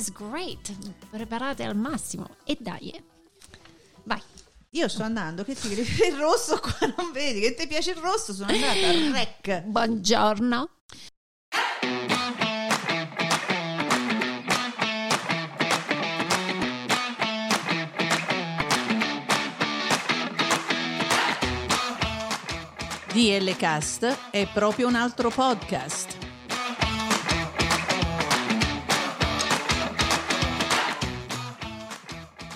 is great. Preparate al massimo e dai. Vai. Io sto andando, che ti piace il rosso qua, non vedi che ti piace il rosso, sono andata al rec. Buongiorno. DLcast è proprio un altro podcast.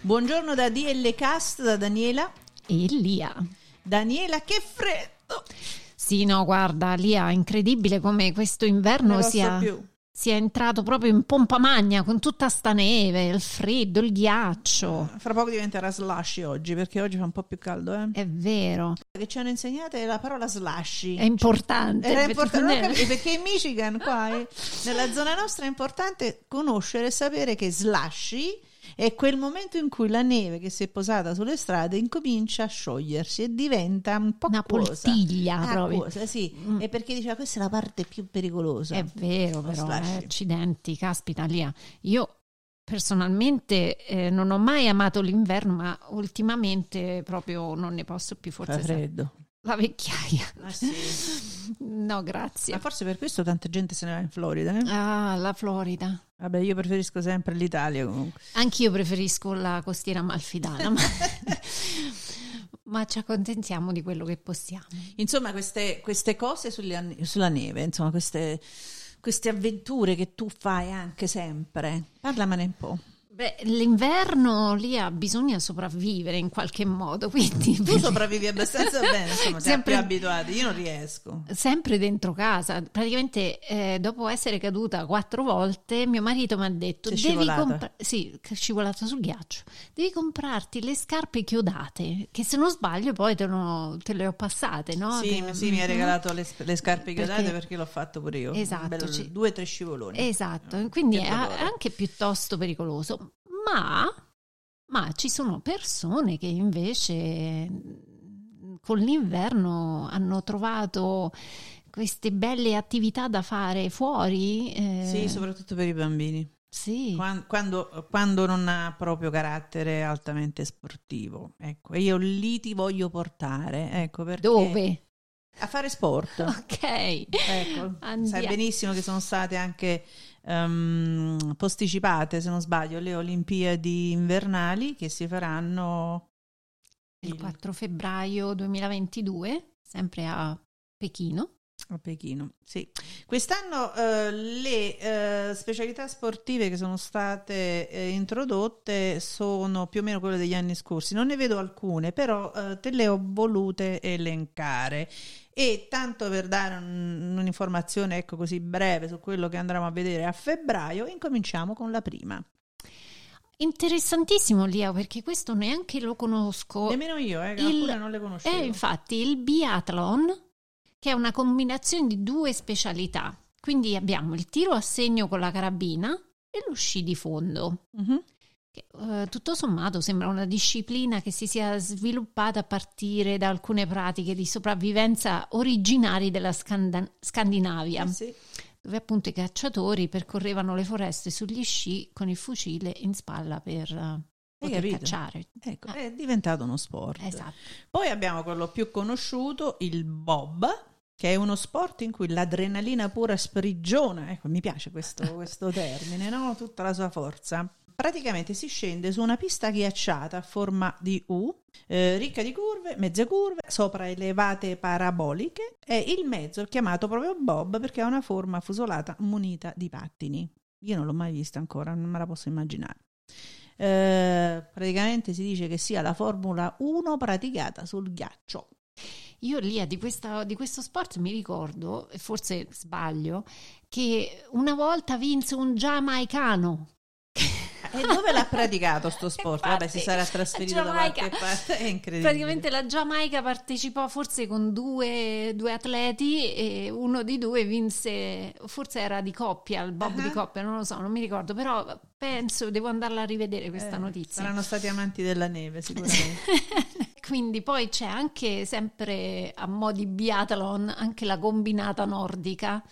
Buongiorno da DLcast, da Daniela e Lia. Daniela, che freddo! Sì, no, guarda, Lia, è incredibile come questo inverno sia... più. Si è entrato proprio in pompa magna con tutta sta neve, il freddo, il ghiaccio. Fra poco diventerà Slashy oggi, perché oggi fa un po' più caldo, eh? È vero. Che ci hanno insegnato la parola Slashy. È importante. Era importante perché in Michigan, qua, nella zona nostra, è importante conoscere e sapere che Slashy è quel momento in cui la neve che si è posata sulle strade incomincia a sciogliersi e diventa un po' una poltiglia proprio. Sì. Mm. E perché diceva questa è la parte più pericolosa. È vero, però, accidenti, caspita, Lia. Io personalmente non ho mai amato l'inverno, ma ultimamente proprio non ne posso più, forse. Fa freddo. La vecchiaia. Ah, sì. No, grazie. Ma forse per questo tanta gente se ne va in Florida, eh? Ah, la Florida. Vabbè, io preferisco sempre l'Italia comunque. Anch'io preferisco la costiera amalfitana, ma ci accontentiamo di quello che possiamo. Insomma, queste cose sulla neve, insomma, queste avventure che tu fai anche sempre. Parlamene un po'. Beh, l'inverno lì bisogna sopravvivere in qualche modo, quindi... Tu sopravvivi abbastanza bene, insomma, siamo più abituati, io non riesco. Sempre dentro casa, praticamente dopo essere caduta 4 volte, mio marito mi ha detto... scivolato sul ghiaccio. Devi comprarti le scarpe chiodate, che se non sbaglio poi te le ho passate, no? Sì, sì, mi ha regalato le scarpe chiodate perché l'ho fatto pure io. Esatto. Bello, 2-3 scivoloni. Esatto, quindi è anche piuttosto pericoloso. Ma ci sono persone che invece con l'inverno hanno trovato queste belle attività da fare fuori. Sì, soprattutto per i bambini. Sì. Quando non ha proprio carattere altamente sportivo. Ecco, io lì ti voglio portare. Ecco, perché... Dove? A fare sport. Ok. Ecco, sai benissimo che sono state anche... posticipate, se non sbaglio, le Olimpiadi Invernali che si faranno il 4 febbraio 2022, sempre a Pechino. A Pechino, sì. Quest'anno le specialità sportive che sono state introdotte sono più o meno quelle degli anni scorsi. Non ne vedo alcune, però te le ho volute elencare. E tanto per dare un'informazione, ecco, così breve su quello che andremo a vedere a febbraio, incominciamo con la prima. Interessantissimo, Lia, perché questo neanche lo conosco. Nemmeno io, che alcune non le conoscevo. Infatti, il biathlon, che è una combinazione di 2 specialità. Quindi abbiamo il tiro a segno con la carabina e lo sci di fondo. Mm-hmm. Che, tutto sommato sembra una disciplina che si sia sviluppata a partire da alcune pratiche di sopravvivenza originari della Scandinavia. Sì. Dove appunto i cacciatori percorrevano le foreste sugli sci con il fucile in spalla per... cacciare. Ecco, È diventato uno sport. Esatto. Poi abbiamo quello più conosciuto, il bob, che è uno sport in cui l'adrenalina pura sprigiona, ecco, mi piace questo termine, no? Tutta la sua forza. Praticamente si scende su una pista ghiacciata a forma di U, ricca di curve, mezze curve, sopra elevate paraboliche, e il mezzo è chiamato proprio bob perché ha una forma fusolata munita di pattini. Io non l'ho mai vista ancora, non me la posso immaginare. praticamente si dice che sia la Formula 1 praticata sul ghiaccio. Io, Lia, di questo sport mi ricordo, e forse sbaglio, che una volta vinse un giamaicano. E dove l'ha praticato sto sport? Infatti, vabbè, si sarà trasferito da qualche parte, è incredibile. Praticamente la Giamaica partecipò forse con due atleti e uno di due vinse, forse era di coppia, il bob di coppia, non lo so, non mi ricordo, però penso, devo andarla a rivedere questa notizia. Saranno stati amanti della neve sicuramente. Quindi poi c'è anche, sempre a mo' di biathlon, anche la combinata nordica,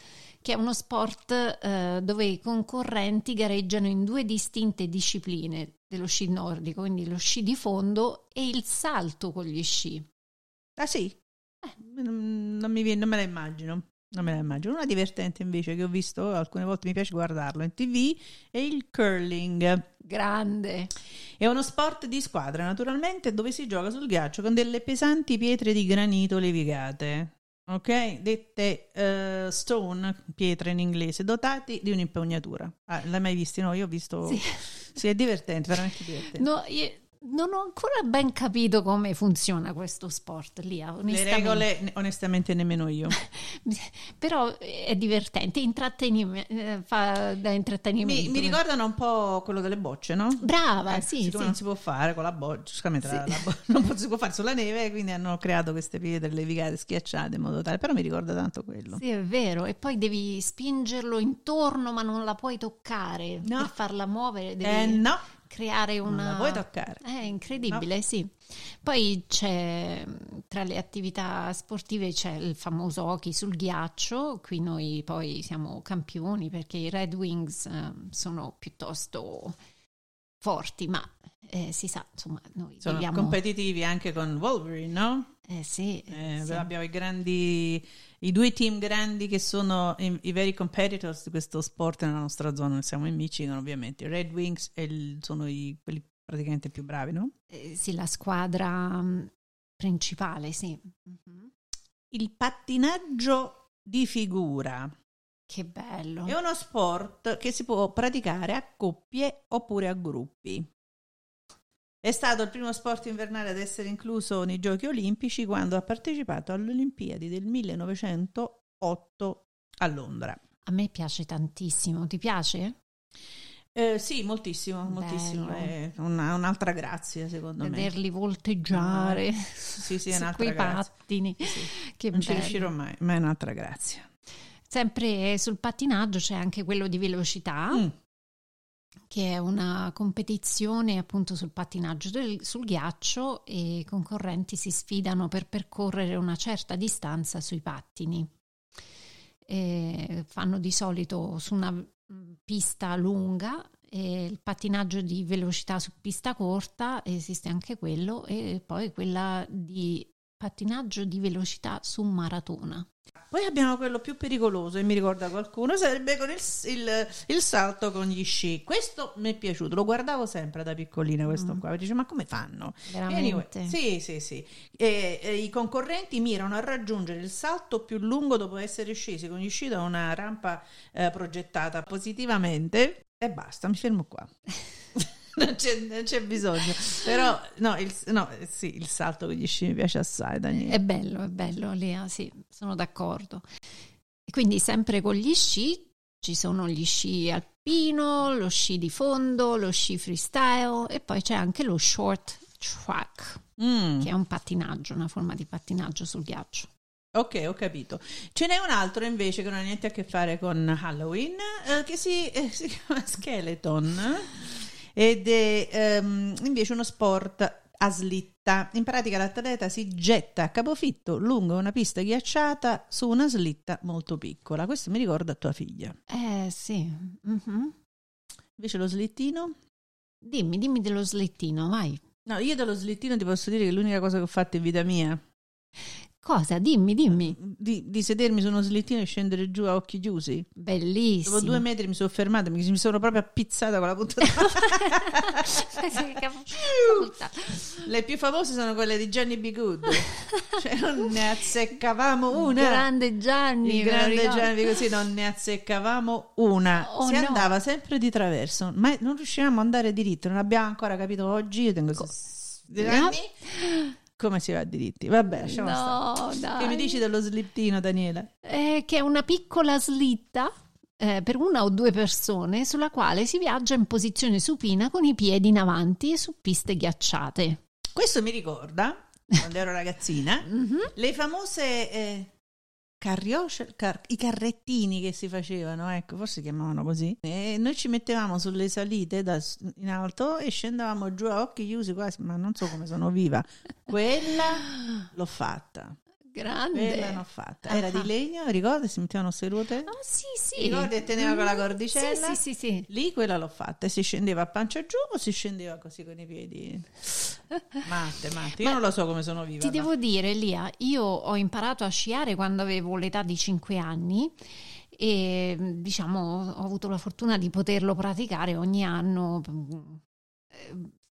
che è uno sport dove i concorrenti gareggiano in due distinte discipline dello sci nordico, quindi lo sci di fondo e il salto con gli sci. Ah sì? Non me la immagino. Non me la immagino. Una divertente invece che ho visto, alcune volte mi piace guardarlo in TV, è il curling. Grande! È uno sport di squadra, naturalmente, dove si gioca sul ghiaccio con delle pesanti pietre di granito levigate. Ok, dette stone, pietre in inglese, dotati di un'impugnatura. Ah, l'hai mai visto? No, io ho visto. Sì, sì, è divertente, veramente divertente. No, io non ho ancora ben capito come funziona questo sport, Lia. Le regole, onestamente, nemmeno io. Però è divertente, fa da intrattenimento. Mi ricordano un po' quello delle bocce, no? Brava, sì, sì. Non si può fare con la boccia, scusate, sì. Non si può fare sulla neve, quindi hanno creato queste pietre levigate, schiacciate in modo tale. Però mi ricorda tanto quello. Sì, è vero. E poi devi spingerlo intorno, ma non la puoi toccare. No. Per farla muovere devi... no. Creare una... Non la vuoi toccare. È incredibile, no. Sì. Poi c'è, tra le attività sportive, c'è il famoso hockey sul ghiaccio. Qui noi poi siamo campioni perché i Red Wings sono piuttosto forti, ma si sa, insomma, noi sono competitivi anche con Wolverine, no? Sì. Sì. Abbiamo i due team grandi che sono i veri competitors di questo sport nella nostra zona. Noi siamo in Michigan, ovviamente. I Red Wings sono quelli praticamente più bravi, no? Sì, la squadra principale, sì. Mm-hmm. Il pattinaggio di figura. Che bello! È uno sport che si può praticare a coppie oppure a gruppi. È stato il primo sport invernale ad essere incluso nei Giochi Olimpici quando ha partecipato alle Olimpiadi del 1908 a Londra. A me piace tantissimo, ti piace? Sì, moltissimo, bello. Moltissimo. È un'altra grazia, secondo me. Vederli volteggiare sì, è un'altra quei grazia. Pattini. Sì. Che non bello. Ci riuscirò mai, ma è un'altra grazia. Sempre sul pattinaggio c'è anche quello di velocità. Che è una competizione appunto sul pattinaggio sul ghiaccio e i concorrenti si sfidano per percorrere una certa distanza sui pattini. Fanno di solito su una pista lunga, il pattinaggio di velocità su pista corta, esiste anche quello, e poi quella di pattinaggio di velocità su maratona. Poi abbiamo quello più pericoloso, e mi ricorda qualcuno, sarebbe con il salto con gli sci. Questo mi è piaciuto, lo guardavo sempre da piccolina questo qua, dice ma come fanno? Veramente? Anyway, sì. E i concorrenti mirano a raggiungere il salto più lungo dopo essere scesi con gli sci da una rampa progettata positivamente, e basta, mi fermo qua. Non c'è bisogno, però il salto con gli sci mi piace assai, Daniele. È bello, Lea, sì, sono d'accordo. E quindi sempre con gli sci ci sono gli sci alpino, lo sci di fondo, lo sci freestyle, e poi c'è anche lo short track, che è un pattinaggio, una forma di pattinaggio sul ghiaccio. Ok, ho capito. Ce n'è un altro invece che non ha niente a che fare con Halloween, che si chiama Skeleton. Ed è invece uno sport a slitta. In pratica l'atleta si getta a capofitto lungo una pista ghiacciata su una slitta molto piccola. Questo mi ricorda tua figlia. Sì. Mm-hmm. Invece lo slittino? Dimmi dello slittino, vai. No, io dello slittino ti posso dire che l'unica cosa che ho fatto in vita mia Cosa? Dimmi. Di sedermi su uno slittino e scendere giù a occhi chiusi. Bellissimo. Dopo 2 metri mi sono fermata, mi sono proprio appizzata con la puntata. Le più famose sono quelle di Gianni B. Good. Cioè non ne azzeccavamo una. Il grande Gianni, così non ne azzeccavamo una. Andava sempre di traverso, ma non riuscivamo ad andare diritto. Non abbiamo ancora capito oggi. Io tengo anni. Come si va diritti? Vabbè, lasciamo stare. Che mi dici dello slittino, Daniela? Che è una piccola slitta per 1 o 2 persone sulla quale si viaggia in posizione supina con i piedi in avanti e su piste ghiacciate. Questo mi ricorda, quando ero ragazzina, le famose i carrettini che si facevano, ecco, forse si chiamavano così. E noi ci mettevamo sulle salite in alto e scendevamo giù a occhi chiusi quasi, ma non so come sono viva. Quella l'ho fatta. Grande. Quella l'ho fatta. Era di legno, ricordi? Si mettevano sedute? Ah, sì. Ricordi che teneva con la cordicella? Sì. Lì quella l'ho fatta. E si scendeva a pancia giù o si scendeva così con i piedi? Matte, io non lo so come sono viva. Devo dire, Lia, io ho imparato a sciare quando avevo l'età di 5 anni e diciamo ho avuto la fortuna di poterlo praticare ogni anno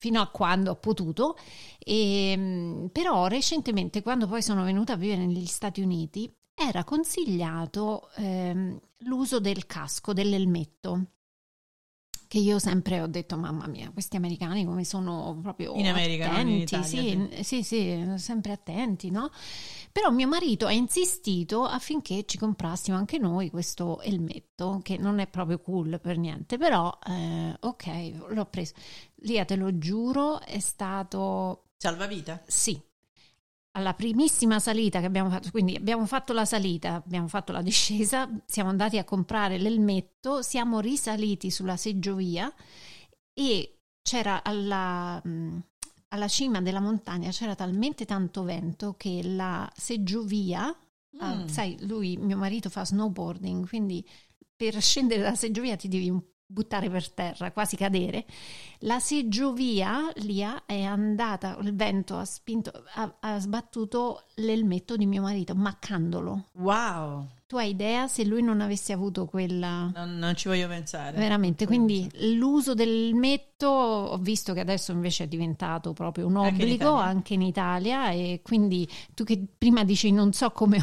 fino a quando ho potuto, però recentemente, quando poi sono venuta a vivere negli Stati Uniti, era consigliato l'uso del casco, dell'elmetto, che io sempre ho detto, mamma mia, questi americani come sono proprio in America, attenti, non in Italia, sì, sempre attenti, no? Però mio marito ha insistito affinché ci comprassimo anche noi questo elmetto, che non è proprio cool per niente, però ok, l'ho preso. Lia, te lo giuro, è stato... Salvavita? Sì. Alla primissima salita che abbiamo fatto, quindi abbiamo fatto la salita, abbiamo fatto la discesa, siamo andati a comprare l'elmetto, siamo risaliti sulla seggiovia e c'era alla cima della montagna c'era talmente tanto vento che la seggiovia, sai, mio marito fa snowboarding, quindi per scendere dalla seggiovia ti devi un po' buttare per terra, quasi cadere. La seggiovia, Lia, è andata, il vento ha spinto, ha sbattuto l'elmetto di mio marito, maccandolo. Wow! Tu hai idea se lui non avesse avuto quella... Non ci voglio pensare. Veramente, quindi l'uso dell'elmetto, ho visto che adesso invece è diventato proprio un obbligo anche in Italia, e quindi tu che prima dici non so come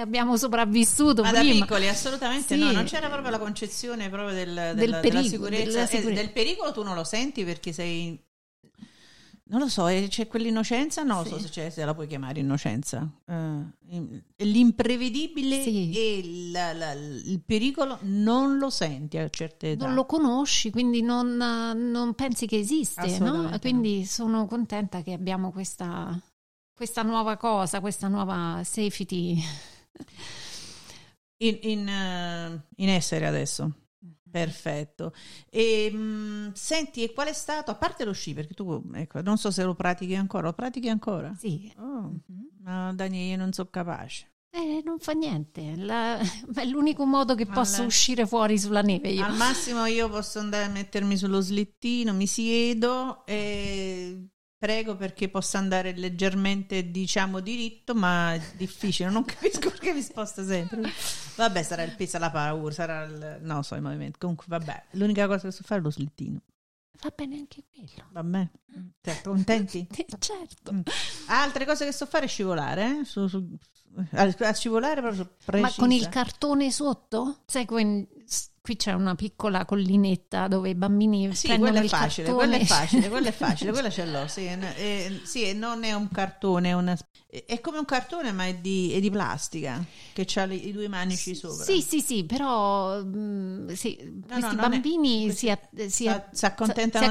abbiamo sopravvissuto prima. Da piccoli assolutamente sì. No, non c'era proprio la concezione proprio del pericolo, della sicurezza. Del pericolo tu non lo senti perché sei... Non lo so, c'è quell'innocenza, non lo so se la puoi chiamare innocenza, l'imprevedibile e il pericolo non lo senti a certe età. Non lo conosci, quindi non pensi che esiste, no? Quindi sono contenta che abbiamo questa nuova cosa, questa nuova safety in essere adesso. Perfetto. Senti, e qual è stato, a parte lo sci, perché tu, ecco, non so se lo pratichi ancora? Sì. No, Dani, io non sono capace. Non fa niente, è l'unico modo che posso uscire fuori sulla neve. Io al massimo io posso andare a mettermi sullo slittino, mi siedo e prego perché possa andare leggermente, diciamo, diritto, ma è difficile, non capisco perché mi sposta sempre. Vabbè, sarà il peso, la paura, sarà il... non so, i movimenti. Comunque, vabbè, l'unica cosa che so fare è lo slittino. Va bene anche quello. Va bene, certo, contenti? Certo. Altre cose che so fare è scivolare, a scivolare proprio precisa. Ma con il cartone sotto? Sai, qui c'è una piccola collinetta dove i bambini prendono il cartone. Sì, quella è facile, quella ce l'ho, sì, non è un cartone, è come un cartone ma è di plastica, che ha i 2 manici sopra. Sì, però questi bambini si accontentano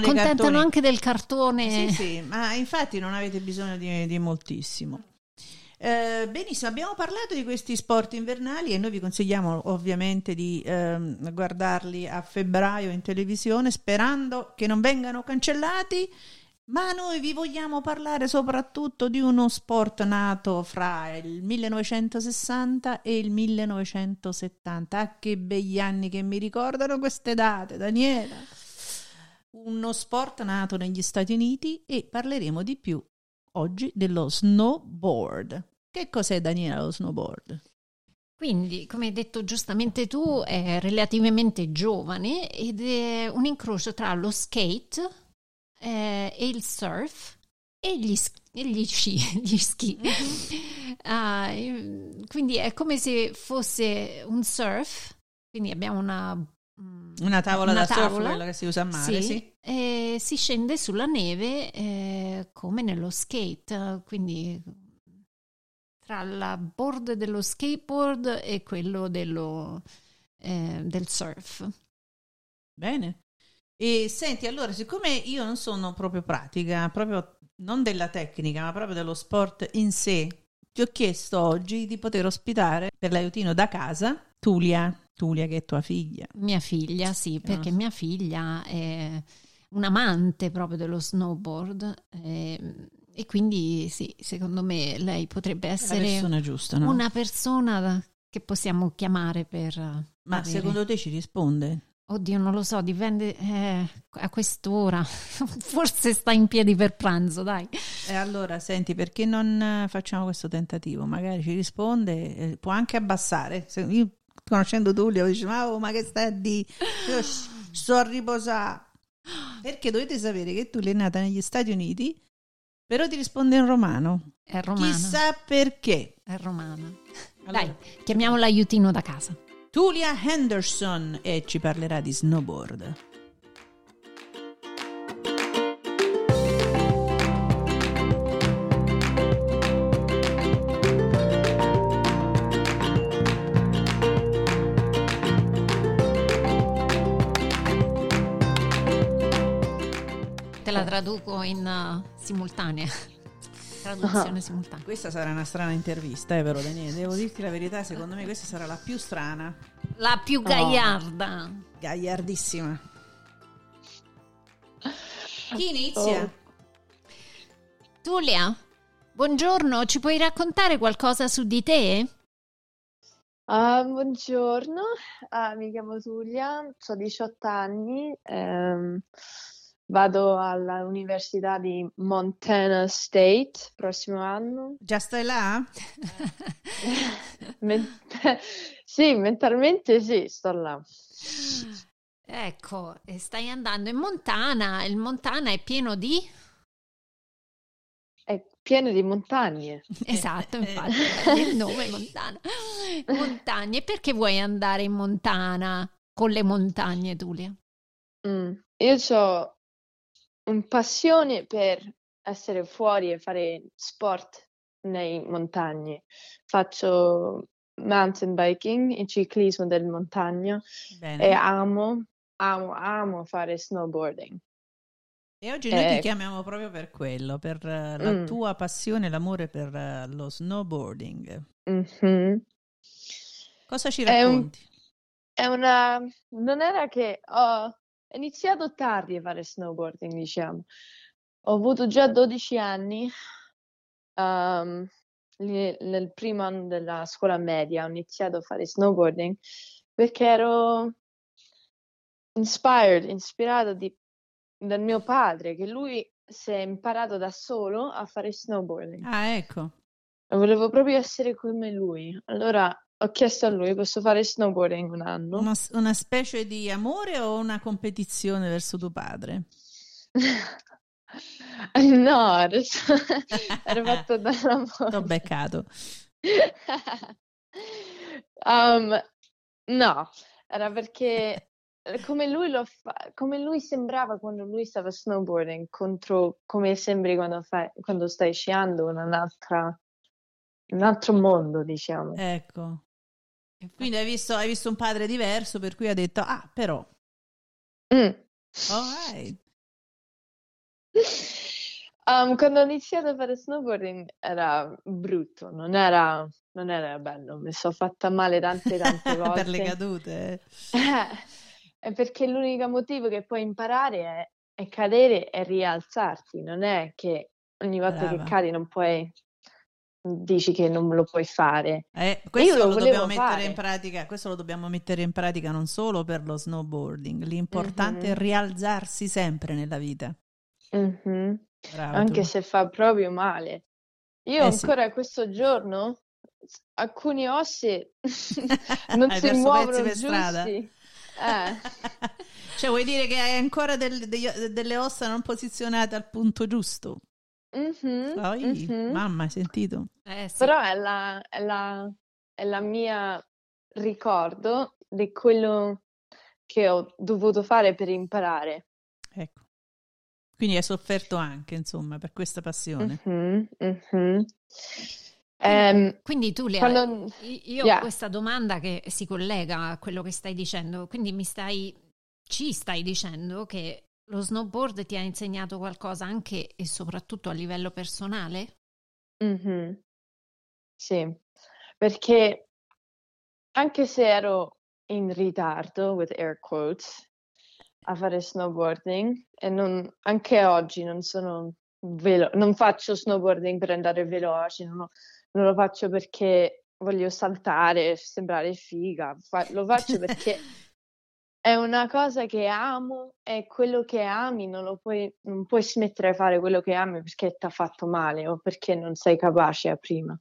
anche del cartone. Sì, ma infatti non avete bisogno di moltissimo. Benissimo, abbiamo parlato di questi sport invernali e noi vi consigliamo ovviamente di guardarli a febbraio in televisione, sperando che non vengano cancellati, ma noi vi vogliamo parlare soprattutto di uno sport nato fra il 1960 e il 1970. Che begli anni che mi ricordano queste date, Daniela! Uno sport nato negli Stati Uniti, e parleremo di più oggi dello snowboard. Che cos'è, Daniela, lo snowboard? Quindi, come hai detto giustamente tu, è relativamente giovane ed è un incrocio tra lo skate e il surf e gli sci. Mm-hmm. Quindi è come se fosse un surf, quindi abbiamo una tavola da surf, quella che si usa a mare, sì. E si scende sulla neve come nello skate, quindi tra la board dello skateboard e quello del surf. Bene. E senti, allora, siccome io non sono proprio pratica, proprio non della tecnica, ma proprio dello sport in sé, ti ho chiesto oggi di poter ospitare per l'aiutino da casa Tullia, che è tua figlia. Mia figlia, sì, perché mia figlia è un amante proprio dello snowboard e quindi sì, secondo me lei potrebbe essere la persona giusta, no? Una persona che possiamo chiamare per... Ma avere... secondo te ci risponde? Oddio, non lo so, dipende a quest'ora, forse sta in piedi per pranzo, dai. E allora, senti, perché non facciamo questo tentativo? Magari ci risponde, può anche abbassare. Io, conoscendo Tullia, dice, ma che stai a dire? Io sto a riposare. Perché dovete sapere che Tullia è nata negli Stati Uniti, però ti risponde in romano. È romano. Chissà perché. È romano. Allora. Dai, chiamiamola aiutino da casa. Tullia Henderson, e ci parlerà di snowboard. Te la traduco in simultanea. Traduzione simultanea. Questa sarà una strana intervista, però Daniele, devo dirti la verità, secondo me questa sarà la più strana. La più gagliarda. Gagliardissima. Chi inizia? Tullia, buongiorno, ci puoi raccontare qualcosa su di te? Buongiorno, mi chiamo Tullia, ho 18 anni. Vado all'università di Montana State prossimo anno. Già stai là? Sì, mentalmente sì, sto là. Ecco, stai andando in Montana. Il Montana è pieno di? È pieno di montagne. Esatto, infatti, il nome è Montana. Montagne, perché vuoi andare in Montana con le montagne, Tullia? Io ho una passione per essere fuori e fare sport nei montagne. Faccio mountain biking, il ciclismo del montagna. Bene. E amo fare snowboarding. E oggi noi ti chiamiamo proprio per quello, per la tua passione e l'amore per lo snowboarding. Mm-hmm. Cosa ci racconti? Non era che ho iniziato tardi a fare snowboarding, diciamo. Ho avuto già 12 anni nel primo anno della scuola media. Ho iniziato a fare snowboarding perché ero ispirata dal mio padre, che lui si è imparato da solo a fare snowboarding. Ah, ecco. Volevo proprio essere come lui. Allora ho chiesto a lui, posso fare snowboarding un anno? Una specie di amore o una competizione verso tuo padre? No, era fatto dall'amore. T'ho beccato. No, era perché come lui sembrava quando lui stava snowboarding contro come sembri quando stai sciando un altro mondo, diciamo. Ecco. Quindi hai visto un padre diverso, per cui ha detto, però. All right. Quando ho iniziato a fare snowboarding era brutto, non era bello, mi sono fatta male tante volte. Per le cadute. Perché l'unico motivo che puoi imparare è cadere e rialzarti, non è che ogni volta che cadi non puoi... dici che non lo puoi fare. Questo lo dobbiamo mettere in pratica. Questo lo dobbiamo mettere in pratica non solo per lo snowboarding. L'importante è rialzarsi sempre nella vita. Bravo, anche tu. Se fa proprio male. Io ancora sì. Questo giorno alcuni ossi non si muovono giusti. Strada. Cioè vuoi dire che hai ancora delle ossa non posizionate al punto giusto? Mm-hmm, poi, mm-hmm. Mamma, hai sentito? Sì. Però è la mia ricordo di quello che ho dovuto fare per imparare. Ecco. Quindi hai sofferto anche, insomma, per questa passione. Mm-hmm, mm-hmm. Quindi tu, Lea, io ho questa domanda che si collega a quello che stai dicendo. Quindi ci stai dicendo che lo snowboard ti ha insegnato qualcosa anche e soprattutto a livello personale? Mm-hmm. Sì, perché anche se ero in ritardo, with air quotes, a fare snowboarding, e anche oggi non sono non faccio snowboarding per andare veloce, non lo faccio perché voglio saltare, sembrare figa, lo faccio perché è una cosa che amo, e quello che ami non puoi smettere di fare quello che ami perché ti ha fatto male o perché non sei capace a prima.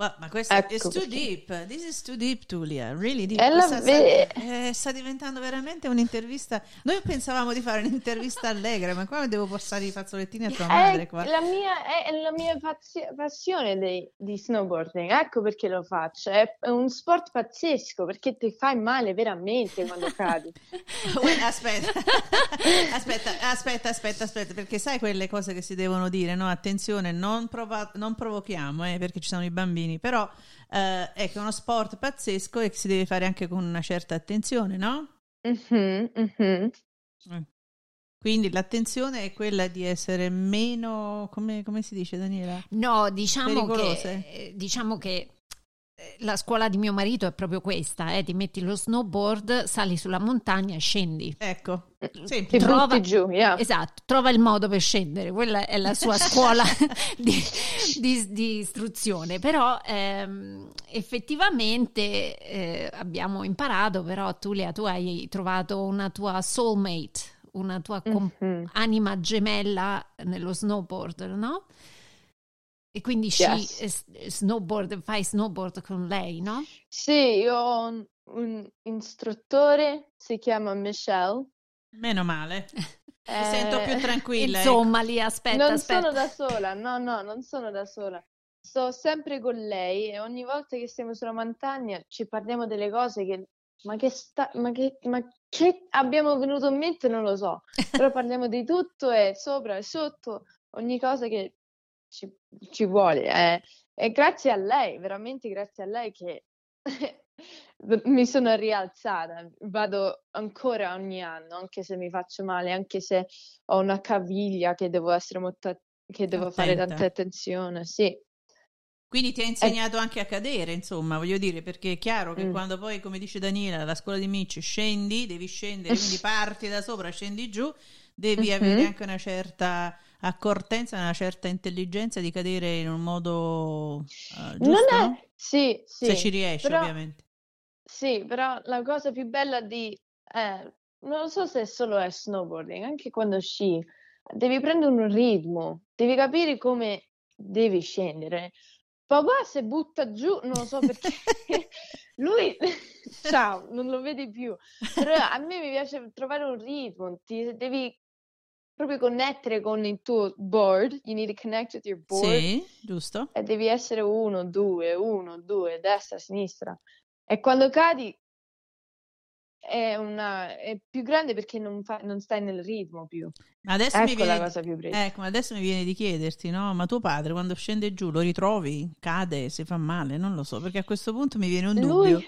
Wow, ma questo ecco, is too deep. This is too deep, Tullia. Really deep. Sta diventando veramente un'intervista. Noi pensavamo di fare un'intervista allegra, ma qua devo passare i fazzolettini a tua madre. Qua. È la mia passione di snowboarding. Ecco perché lo faccio. È un sport pazzesco perché ti fai male veramente quando cadi. Aspetta, perché sai quelle cose che si devono dire, no? Attenzione, non provochiamo, perché ci sono i bambini. Però è che è uno sport pazzesco e che si deve fare anche con una certa attenzione, no? Mm-hmm, mm-hmm. Quindi l'attenzione è quella di essere meno, come si dice, Daniela? No, diciamo che la scuola di mio marito è proprio questa, ti metti lo snowboard, sali sulla montagna e scendi. Ecco, sempre. Trova giù, yeah. Esatto, trova il modo per scendere, quella è la sua scuola di istruzione, però effettivamente abbiamo imparato, però Tullia, tu hai trovato una tua soulmate, una tua mm-hmm. anima gemella nello snowboard, no? E quindi yes. Fai snowboard con lei, no? Sì, io ho un istruttore, si chiama Michelle. Meno male, mi sento più tranquilla. Insomma, lì aspetta. Sono da sola, no, non sono da sola. Sto sempre con lei e ogni volta che siamo sulla montagna ci parliamo delle cose che... Ma che abbiamo venuto in mente non lo so. Però parliamo di tutto e sopra e sotto, ogni cosa che... Ci vuole e grazie a lei, veramente grazie a lei che mi sono rialzata, vado ancora ogni anno anche se mi faccio male, anche se ho una caviglia che devo essere fare tanta attenzione, sì. Quindi ti ha insegnato anche a cadere, insomma, voglio dire, perché è chiaro che quando poi, come dice Daniela, alla scuola di Mitch devi scendere, quindi parti da sopra, scendi giù, devi avere anche una certa accortenza, una certa intelligenza di cadere in un modo giusto, no? Sì, se ci riesci, però, ovviamente. Sì, però la cosa più bella di non so se solo è snowboarding, anche quando sci, devi prendere un ritmo, devi capire come devi scendere. Papà si butta giù, non lo so perché, lui, ciao, non lo vedi più, però a me mi piace trovare un ritmo, ti devi proprio connettere con il tuo board, you need to connect with your board, sì, giusto. E devi essere 1, 2, 1, 2, destra, sinistra, e quando cadi è più grande perché non stai nel ritmo più. Adesso adesso mi viene di chiederti, no? Ma tuo padre quando scende giù lo ritrovi? Cade? Si fa male? Non lo so, perché a questo punto mi viene un dubbio.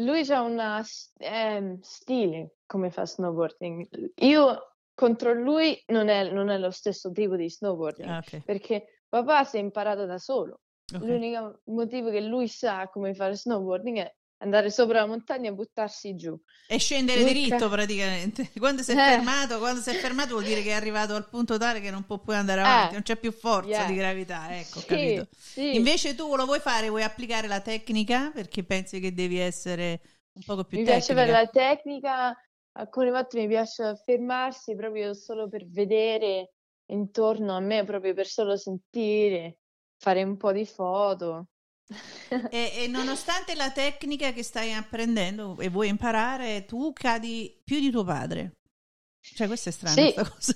Lui c'ha una stile come fa snowboarding. Io contro lui non è lo stesso tipo di snowboarding, okay. Perché papà si è imparato da solo, okay. L'unico motivo che lui sa come fare snowboarding è andare sopra la montagna e buttarsi giù e scendere dritto praticamente. Quando si è fermato vuol dire che è arrivato al punto tale che non può più andare avanti, non c'è più forza di gravità, ecco, sì, capito? Sì. Invece tu lo vuoi fare, vuoi applicare la tecnica perché pensi che devi essere un poco più tecnica. Mi piace la tecnica, alcune volte mi piace fermarsi proprio solo per vedere intorno a me, proprio per solo sentire, fare un po' di foto. E nonostante la tecnica che stai apprendendo e vuoi imparare, tu cadi più di tuo padre. Cioè, questa è strana, sì, questa cosa.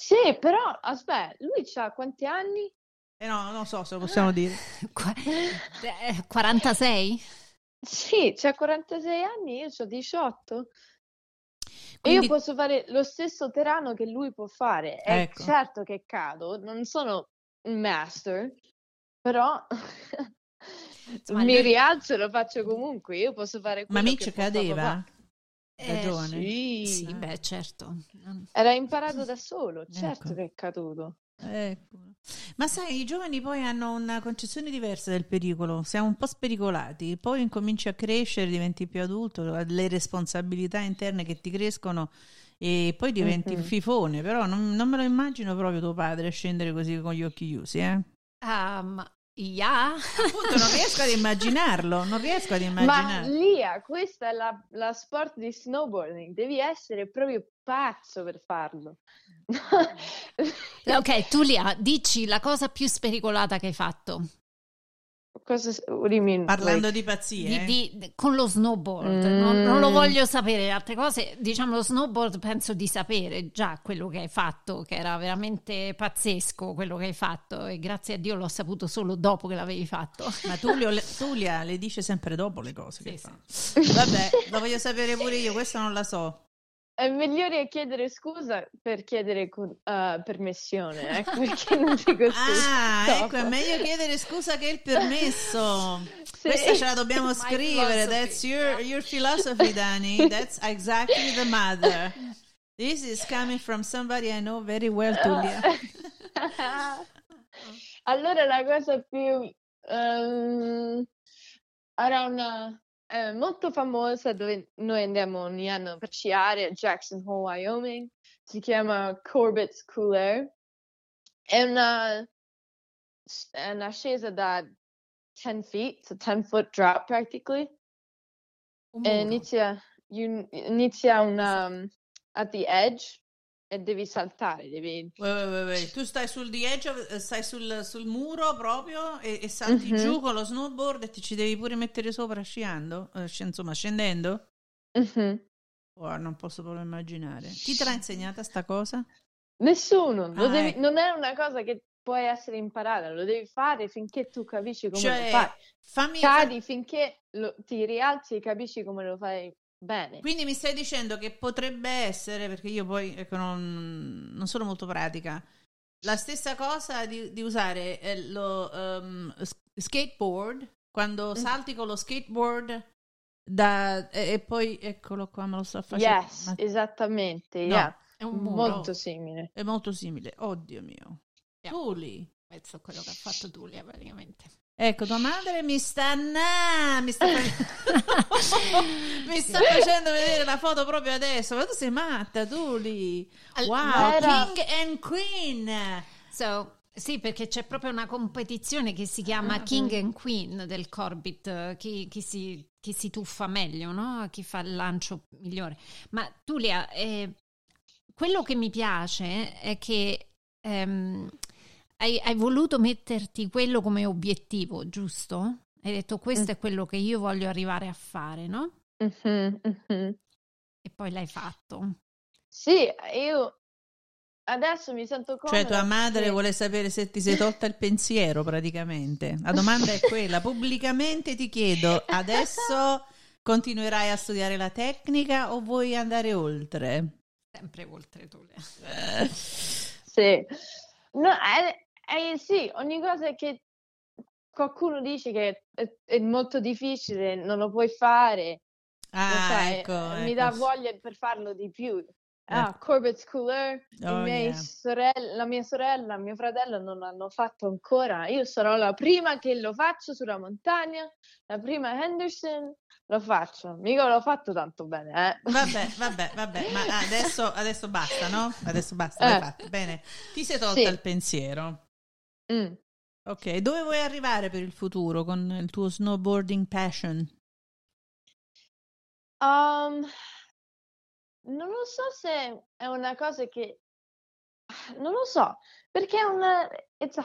Sì, però, aspetta, lui c'ha quanti anni? No, non so se lo possiamo dire. 46? Sì, c'ha 46 anni, io c'ho 18. Quindi... E io posso fare lo stesso terreno che lui può fare. È ecco. Certo che cado, non sono un master, però... Insomma, mi rialzo e lo faccio comunque, io posso fare quello. Ma mi ci cadeva? Ragione. Sì, beh, certo. Era imparato da solo, certo, ecco. Che è caduto. Ecco. Ma sai, i giovani poi hanno una concezione diversa del pericolo, siamo un po' spericolati, poi incominci a crescere, diventi più adulto, le responsabilità interne che ti crescono e poi diventi il fifone, però non me lo immagino proprio tuo padre a scendere così con gli occhi chiusi, eh? Ma... Yeah. Appunto, non riesco ad immaginarlo, Ma Lia, questa è la sport di snowboarding, devi essere proprio pazzo per farlo. Ok, tu Lia, dici la cosa più spericolata che hai fatto. Cosa, parlando di pazzie con lo snowboard, non lo voglio sapere, altre cose, diciamo lo snowboard penso di sapere già quello che hai fatto, che era veramente pazzesco quello che hai fatto e grazie a Dio l'ho saputo solo dopo che l'avevi fatto. Ma Tullia le dice sempre dopo le cose, sì, che sì. Fa. Vabbè, lo voglio sapere pure io, questo non la so. È migliore chiedere scusa per chiedere permissione, ecco perché non dico scusa. Ah, ecco, è meglio chiedere scusa che il permesso. Sì. Questa ce la dobbiamo scrivere, that's your philosophy, Dani, that's exactly the mother. This is coming from somebody I know very well, Tullia. Allora la cosa più... era una... molto famosa dove noi andiamo ogni anno per sciare a Jackson Hole, Wyoming, si chiama Corbet's Couloir, è una scesa da 10 feet, so 10 foot drop practically, e inizia at the edge e devi saltare, tu stai sul the edge, stai sul muro proprio e salti giù con lo snowboard e ti ci devi pure mettere sopra sciando, insomma scendendo. Oh, non posso proprio immaginare. Chi te l'ha insegnata sta cosa? Nessuno, non è una cosa che puoi essere imparata, lo devi fare finché tu capisci come lo fai, cadi finché ti rialzi e capisci come lo fai. Bene. Quindi mi stai dicendo che potrebbe essere, perché io poi ecco, non sono molto pratica, la stessa cosa di usare lo skateboard quando salti con lo skateboard e poi eccolo qua, me lo sto facendo. Yes, esattamente, no, yeah. È un muro. Molto simile. È molto simile, oddio mio. Yeah. Tullia. Penso quello che ha fatto Tullia praticamente. Ecco, tua madre mi sta facendo vedere la foto proprio adesso. Ma tu sei matta, Tullia. Wow, King and Queen. Sì, perché c'è proprio una competizione che si chiama King and Queen del Corbett, chi si tuffa meglio, no? Chi fa il lancio migliore. Ma Tullia, quello che mi piace è che hai voluto metterti quello come obiettivo, giusto? Hai detto questo è quello che io voglio arrivare a fare, no? E poi l'hai fatto. Sì, io adesso mi sento comoda. Cioè tua madre vuole sapere se ti sei tolta il pensiero praticamente. La domanda è quella, pubblicamente ti chiedo, adesso continuerai a studiare la tecnica o vuoi andare oltre? Sempre oltre, Tullia. Sì. No, sì, ogni cosa che qualcuno dice che è molto difficile, non lo puoi fare, ecco, mi dà voglia per farlo di più. Corbet's Couloir, la mia sorella, mio fratello non l'hanno fatto ancora, io sarò la prima che lo faccio sulla montagna, la prima Henderson, lo faccio, mica l'ho fatto tanto bene, eh. Vabbè, ma adesso basta, no? Adesso basta, l'hai fatto, bene, ti sei tolta il pensiero. Ok, dove vuoi arrivare per il futuro con il tuo snowboarding passion? Non lo so se è una cosa che... Non lo so, perché è una... it's a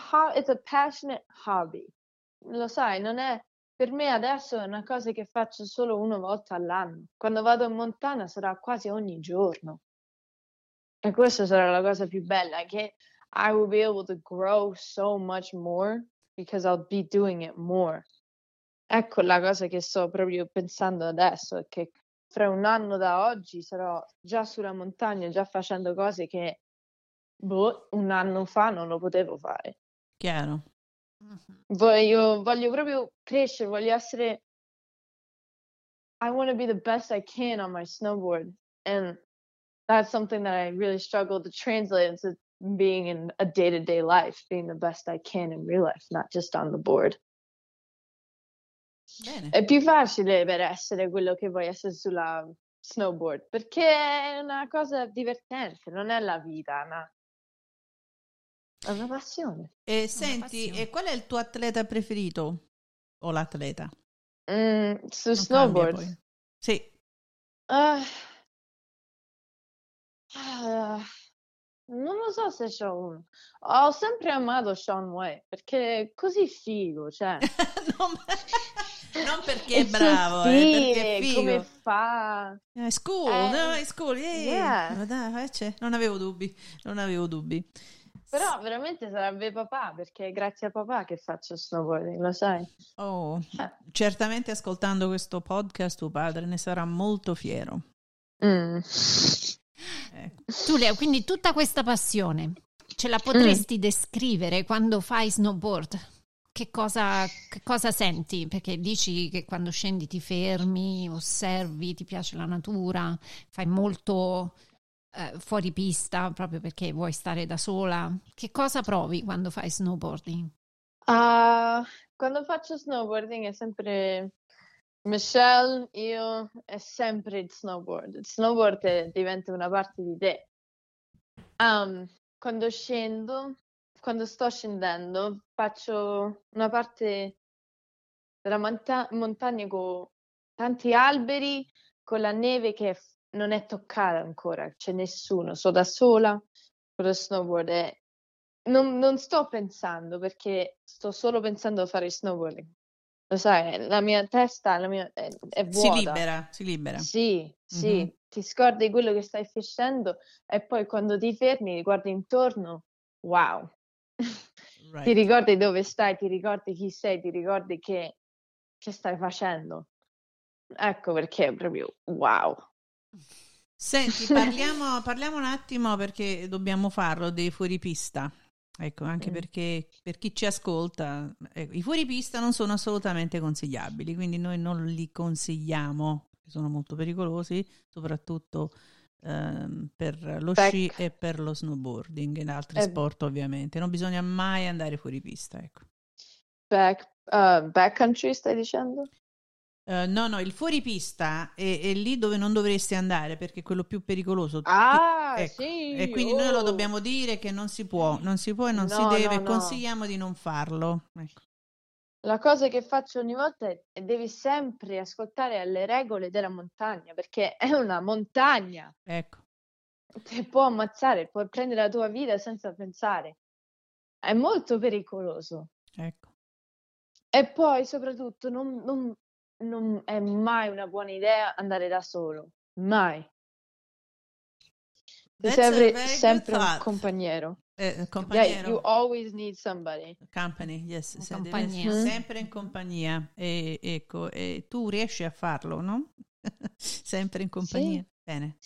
passionate hobby. Lo sai, non è... Per me adesso è una cosa che faccio solo una volta all'anno. Quando vado in montagna sarà quasi ogni giorno. E questa sarà la cosa più bella, che I will be able to grow so much more because I'll be doing it more. Ecco la cosa che sto proprio pensando adesso, è che fra un anno da oggi sarò già sulla montagna, già facendo cose che un anno fa non lo potevo fare. Chiaro. Voglio proprio crescere, voglio essere... I want to be the best I can on my snowboard. And that's something that I really struggle to translate into being in a day-to-day life, being the best I can in real life, not just on the board. Bene. È più facile per essere quello che vuoi essere sulla snowboard, perché è una cosa divertente, non è la vita, ma è una passione. E senti, passione. E qual è il tuo atleta preferito? O l'atleta? Su non snowboard? Sì. Non lo so se c'ho uno. Ho sempre amato Shaun White, perché è così figo, cioè. Non perché è bravo, perché è figo. Come fa? È school. Yeah. Dai, non avevo dubbi. Però veramente sarebbe papà, perché è grazie a papà che faccio snowboarding, lo sai. Oh, certamente ascoltando questo podcast tuo padre ne sarà molto fiero. Ecco. Tullia, quindi tutta questa passione ce la potresti descrivere quando fai snowboard? Che cosa senti? Perché dici che quando scendi ti fermi, osservi, ti piace la natura, fai molto fuori pista proprio perché vuoi stare da sola. Che cosa provi quando fai snowboarding? Quando faccio snowboarding è sempre Michelle, io, è sempre il snowboard. Il snowboard diventa una parte di te. Quando sto scendendo faccio una parte della montagna con tanti alberi, con la neve che non è toccata ancora, c'è nessuno, sto da sola con lo snowboard e non sto pensando, perché sto solo pensando a fare snowboarding. Lo sai, la mia testa è vuota. Si libera. Sì, mm-hmm. Ti scordi quello che stai facendo e poi quando ti fermi, guardi intorno, wow. Right. Ti ricordi dove stai, ti ricordi chi sei, ti ricordi che stai facendo. Ecco perché è proprio wow. Senti, parliamo un attimo, perché dobbiamo farlo, dei fuoripista. Ecco, anche perché per chi ci ascolta, ecco, i fuoripista non sono assolutamente consigliabili, quindi noi non li consigliamo, sono molto pericolosi, soprattutto per lo sci e per lo snowboarding e in altri sport ovviamente. Non bisogna mai andare fuori pista, ecco. Backcountry stai dicendo? No, il fuoripista è lì dove non dovresti andare, perché è quello più pericoloso. Ecco. Sì, e quindi noi lo dobbiamo dire che non si può e non si deve. Consigliamo di non farlo, ecco. La cosa che faccio ogni volta è devi sempre ascoltare le regole della montagna, perché è una montagna, ecco, ti può ammazzare, puoi prendere la tua vita senza pensare, è molto pericoloso, ecco. E poi soprattutto non è mai una buona idea andare da solo, mai. Sempre un compagnero. Yeah, you always need somebody. Company, yes. Sempre in compagnia. Ecco, e tu riesci a farlo, no? Sempre in compagnia. Sì. Bene.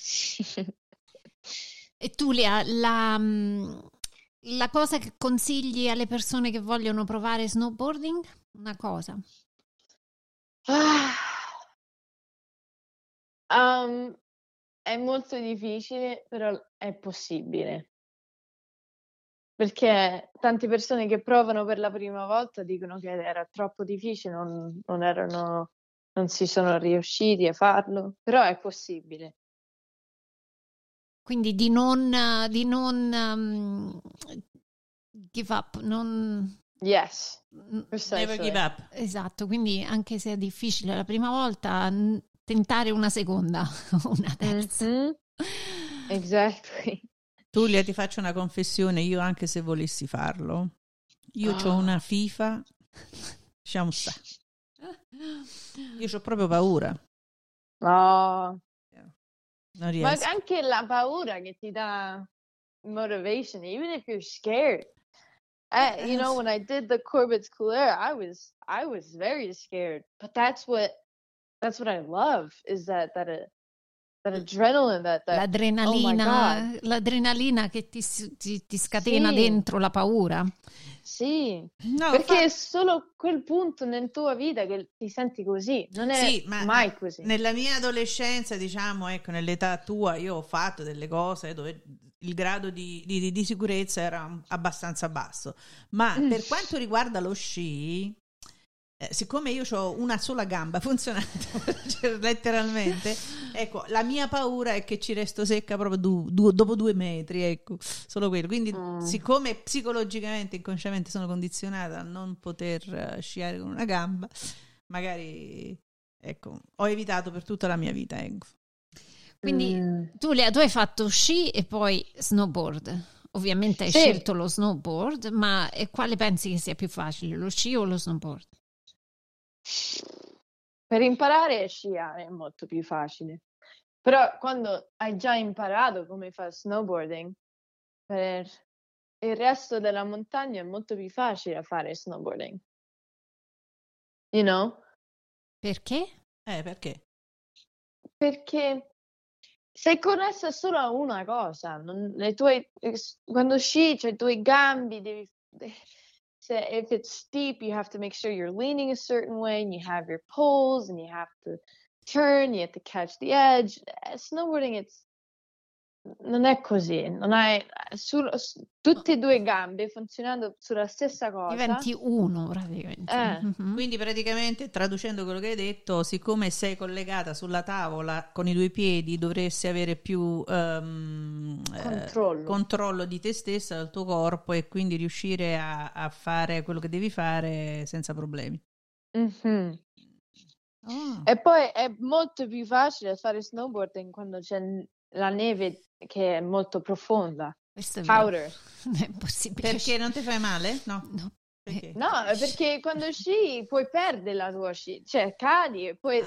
E Tullia, la cosa che consigli alle persone che vogliono provare snowboarding? Una cosa. È molto difficile, però è possibile. Perché tante persone che provano per la prima volta dicono che era troppo difficile, non si sono riusciti a farlo, però è possibile. Quindi di non give up, non... Yes. Never give up. Esatto, quindi anche se è difficile la prima volta... Tentare una seconda, una terza. Mm-hmm. Exactly. Tullia, ti faccio una confessione, io anche se volessi farlo, io ho una fifa, diciamo, io ho proprio paura. Oh. Non riesco. Ma anche la paura che ti dà motivation, even if you're scared. You know, when I did the Corbet's Couloir, I was very scared, but that's what I love, is that adrenaline, that l'adrenalina, oh, l'adrenalina che ti scatena, sì, dentro la paura. Sì, no, perché è solo quel punto nella tua vita che ti senti così, non è, sì, mai così. Nella mia adolescenza, diciamo, ecco, nell'età tua, io ho fatto delle cose dove il grado di sicurezza era abbastanza basso, ma per quanto riguarda lo sci, siccome io ho una sola gamba funzionante letteralmente, ecco, la mia paura è che ci resto secca proprio dopo 2 metri, ecco, solo quello. Quindi siccome psicologicamente, inconsciamente sono condizionata a non poter sciare con una gamba, magari, ecco, ho evitato per tutta la mia vita, ecco. Quindi Tullia, tu hai fatto sci e poi snowboard. Ovviamente hai scelto lo snowboard, ma quale pensi che sia più facile, lo sci o lo snowboard? Per imparare a sciare è molto più facile, però quando hai già imparato come fare snowboarding, per il resto della montagna è molto più facile fare snowboarding, you know? Perché? Perché sei connessa solo a una cosa, quando sci, cioè, i tuoi gambi devi... So if it's steep, you have to make sure you're leaning a certain way, and you have your poles, and you have to turn, you have to catch the edge. Snowboarding, non è così. Non hai tutte e due gambe funzionando sulla stessa cosa. Diventi uno praticamente. Mm-hmm. Quindi praticamente, traducendo quello che hai detto, siccome sei collegata sulla tavola con i 2 piedi, dovresti avere più controllo di te stessa, del tuo corpo, e quindi riuscire a fare quello che devi fare senza problemi. Mm-hmm. Oh. E poi è molto più facile fare snowboarding quando c'è la neve che è molto profonda. Questo è powder. Non è possibile. Perché non ti fai male? No. Perché? No, perché quando sci puoi perdere la tua sci, cioè cadi e poi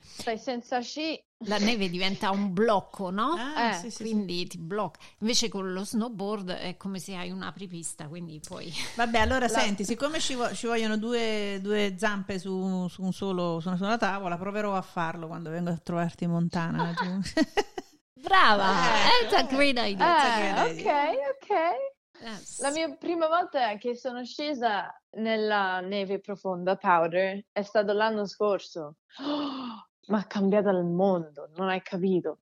stai senza sci. La neve diventa un blocco, no? Sì, quindi ti blocca. Invece con lo snowboard è come se hai un'apripista, quindi poi... Vabbè, allora senti, siccome ci vogliono due zampe su una sola tavola, proverò a farlo quando vengo a trovarti in Montana. Brava, it's a great idea. Ok. Yes. La mia prima volta che sono scesa nella neve profonda, powder, è stato l'anno scorso. Ma ha cambiato il mondo, non hai capito.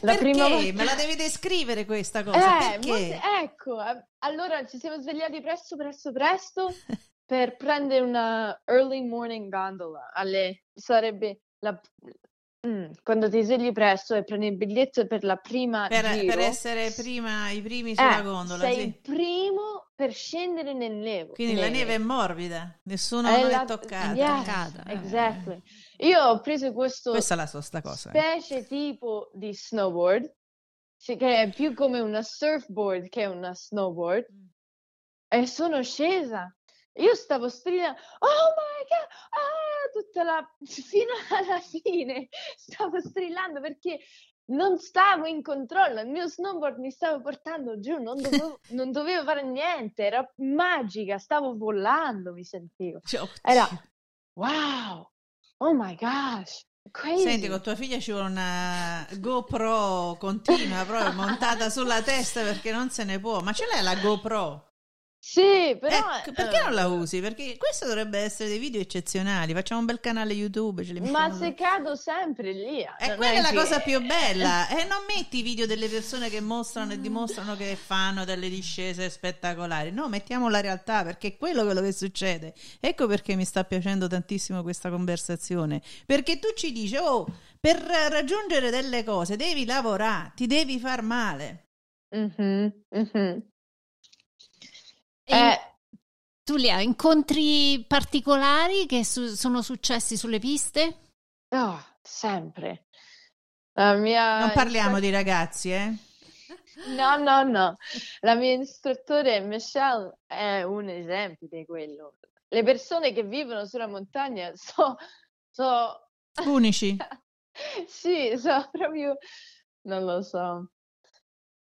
Perché? Me la devi descrivere questa cosa, perché? Ecco, allora ci siamo svegliati presto per prendere una early morning gondola. Sarebbe quando ti svegli presto e prendi il biglietto per la prima giro. Per essere i primi sulla gondola. Sei il primo per scendere nel neve. Quindi la neve è morbida, nessuno l'ha toccata. Yes, exactly. Io ho preso questa specie tipo di snowboard, cioè che è più come una surfboard che una snowboard, e sono scesa. Io stavo strillando, oh my god, fino alla fine stavo strillando perché non stavo in controllo, il mio snowboard mi stava portando giù, non dovevo fare niente, era magica, stavo volando, mi sentivo. Era wow! Oh my gosh, crazy. Senti, con tua figlia ci vuole una GoPro continua, proprio montata sulla testa, perché non se ne può. Ma ce l'hai la GoPro? Sì, però... perché non la usi? Perché questo dovrebbe essere dei video eccezionali. Facciamo un bel canale YouTube. Ma se cado sempre lì... quella è la cosa più bella. Non metti video delle persone che mostrano e dimostrano che fanno delle discese spettacolari. No, mettiamo la realtà, perché è quello che succede. Ecco perché mi sta piacendo tantissimo questa conversazione. Perché tu ci dici, per raggiungere delle cose devi lavorare, ti devi far male. Mm-hmm, mm-hmm. Tullia, incontri particolari che sono successi sulle piste? Sempre. Non parliamo di ragazzi, eh? No. La mia istruttore Michelle è un esempio di quello. Le persone che vivono sulla montagna sono unici. Sì, sono proprio... non lo so.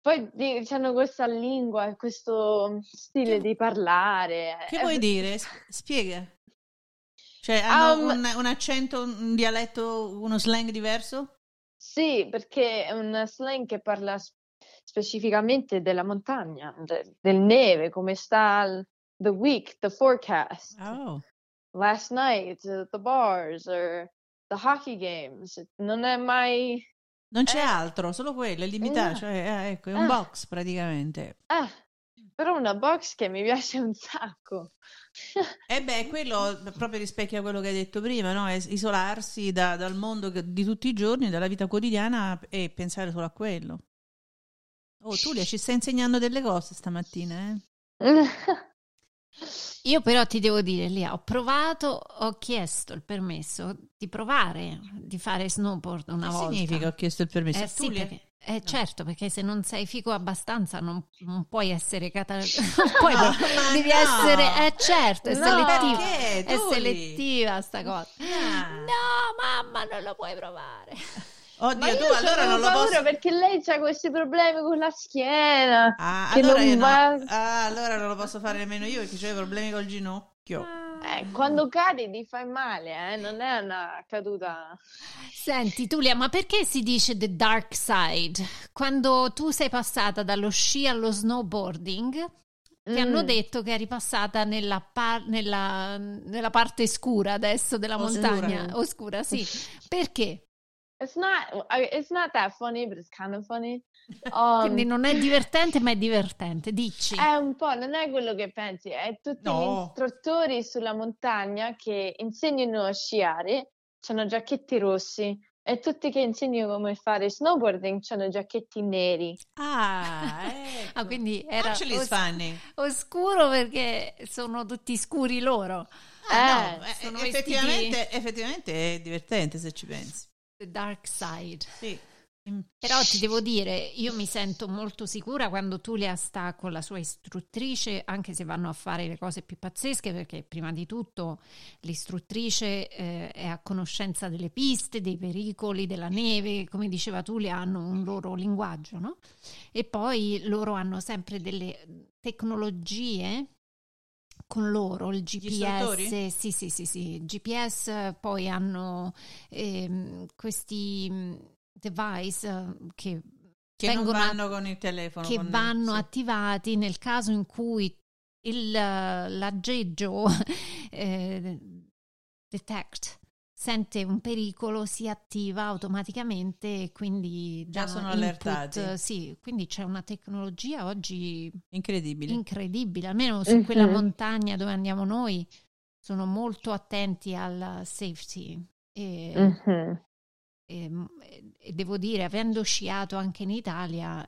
Poi hanno questa lingua e questo stile di parlare. Che vuoi dire? Spiega. Cioè, hanno un accento, un dialetto, uno slang diverso? Sì, perché è un slang che parla specificamente della montagna, del neve, come sta the week, the forecast, last night, the bars, or the hockey games. Non è mai... non c'è altro, solo quello, è limitato, cioè, ecco, è un box praticamente. Però una box che mi piace un sacco. Quello proprio rispecchia quello che hai detto prima, no? È isolarsi dal mondo di tutti i giorni, dalla vita quotidiana e pensare solo a quello. Oh, Tullia, ci stai insegnando delle cose stamattina, eh? Io però ti devo dire, Lia, ho chiesto il permesso di provare di fare snowboard una volta. Che significa ho chiesto il permesso? Sì, no. Certo, perché se non sei figo abbastanza non puoi essere devi essere certo, è selettiva sta cosa. No, mamma, non lo puoi provare. Oddio, ma io allora non lo posso, perché lei c'ha questi problemi con la schiena. Allora non lo posso fare nemmeno io, perché c'ho problemi col ginocchio. Quando cadi ti fai male, non è una caduta. Senti, Tullia, ma perché si dice the dark side? Quando tu sei passata dallo sci allo snowboarding, ti hanno detto che eri passata nella parte scura adesso della montagna. Oscura, sì. Perché? It's not that funny, but it's kind of funny. Quindi non è divertente, ma è divertente, dici? È un po', non è quello che pensi, è tutti gli istruttori sulla montagna che insegnano a sciare, hanno giacchetti rossi, e tutti che insegnano come fare snowboarding hanno giacchetti neri. Ecco. Quindi era oscuro perché sono tutti scuri loro. Effettivamente è divertente se ci pensi. The dark side. Sì. Però ti devo dire, io mi sento molto sicura quando Tullia sta con la sua istruttrice, anche se vanno a fare le cose più pazzesche, perché prima di tutto l'istruttrice è a conoscenza delle piste, dei pericoli, della neve, come diceva Tullia, hanno un loro linguaggio, no? E poi loro hanno sempre delle tecnologie con loro, il GPS, sì, GPS, poi hanno questi device che vengono, non vanno con il telefono, che vanno attivati nel caso in cui l'aggeggio detect sente un pericolo, si attiva automaticamente e quindi già sono allertati. Sì, quindi c'è una tecnologia oggi incredibile, almeno su quella montagna dove andiamo noi sono molto attenti al safety e devo dire, avendo sciato anche in Italia,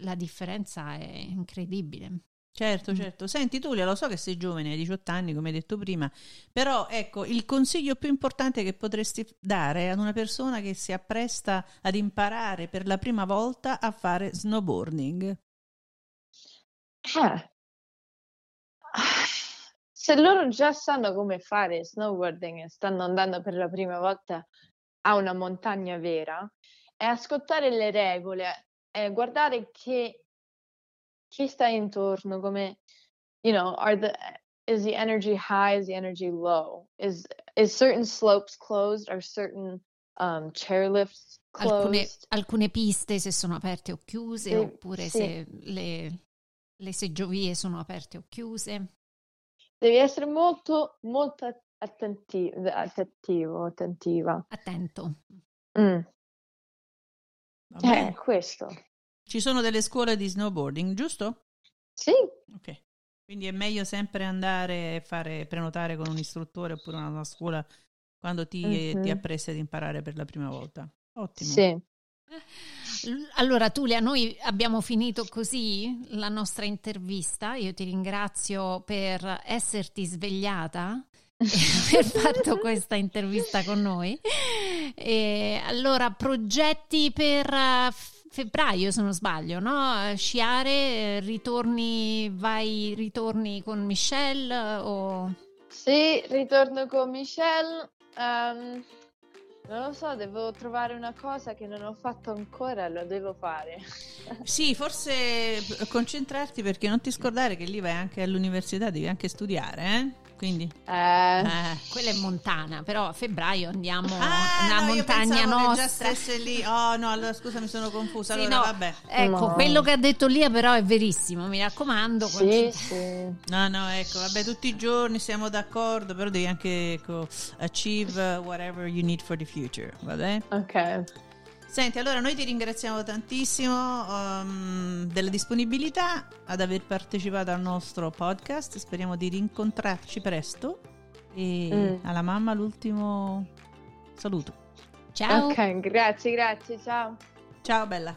la differenza è incredibile. Certo. Senti Tullia, lo so che sei giovane, hai 18 anni, come hai detto prima, però ecco, il consiglio più importante che potresti dare ad una persona che si appresta ad imparare per la prima volta a fare snowboarding. Se loro già sanno come fare snowboarding e stanno andando per la prima volta a una montagna vera, è ascoltare le regole, è guardare che chi sta intorno, come, you know, is the energy high, is the energy low? Is certain slopes closed? Are certain chairlifts closed? Alcune piste se sono aperte o chiuse, oppure se le seggiovie sono aperte o chiuse. Devi essere molto, molto attento. Questo. Ci sono delle scuole di snowboarding, giusto? Sì. Ok. Quindi è meglio sempre andare e prenotare con un istruttore oppure una scuola quando ti appresti ad imparare per la prima volta. Ottimo. Sì. Allora Tullia, noi abbiamo finito così la nostra intervista. Io ti ringrazio per esserti svegliata e aver fatto questa intervista con noi. E allora, progetti per febbraio, se non sbaglio, no? Sciare, ritorni con Michelle o... Sì, ritorno con Michelle. Non lo so, devo trovare una cosa che non ho fatto ancora, lo devo fare. Sì, forse concentrarti, perché non ti scordare che lì vai anche all'università, devi anche studiare, eh? Quindi quella è montana, però a febbraio andiamo una montagna nostra. Già lì. Oh no, allora scusa, mi sono confusa. Sì, allora, no, vabbè. Ecco, quello che ha detto Lia però è verissimo, mi raccomando. Sì, sì. No, ecco, vabbè, tutti i giorni siamo d'accordo, però devi anche, ecco, achieve whatever you need for the future, va bene? Ok. Senti, allora noi ti ringraziamo tantissimo della disponibilità ad aver partecipato al nostro podcast. Speriamo di rincontrarci presto. E alla mamma l'ultimo saluto. Ciao. Ok, grazie, ciao. Ciao bella.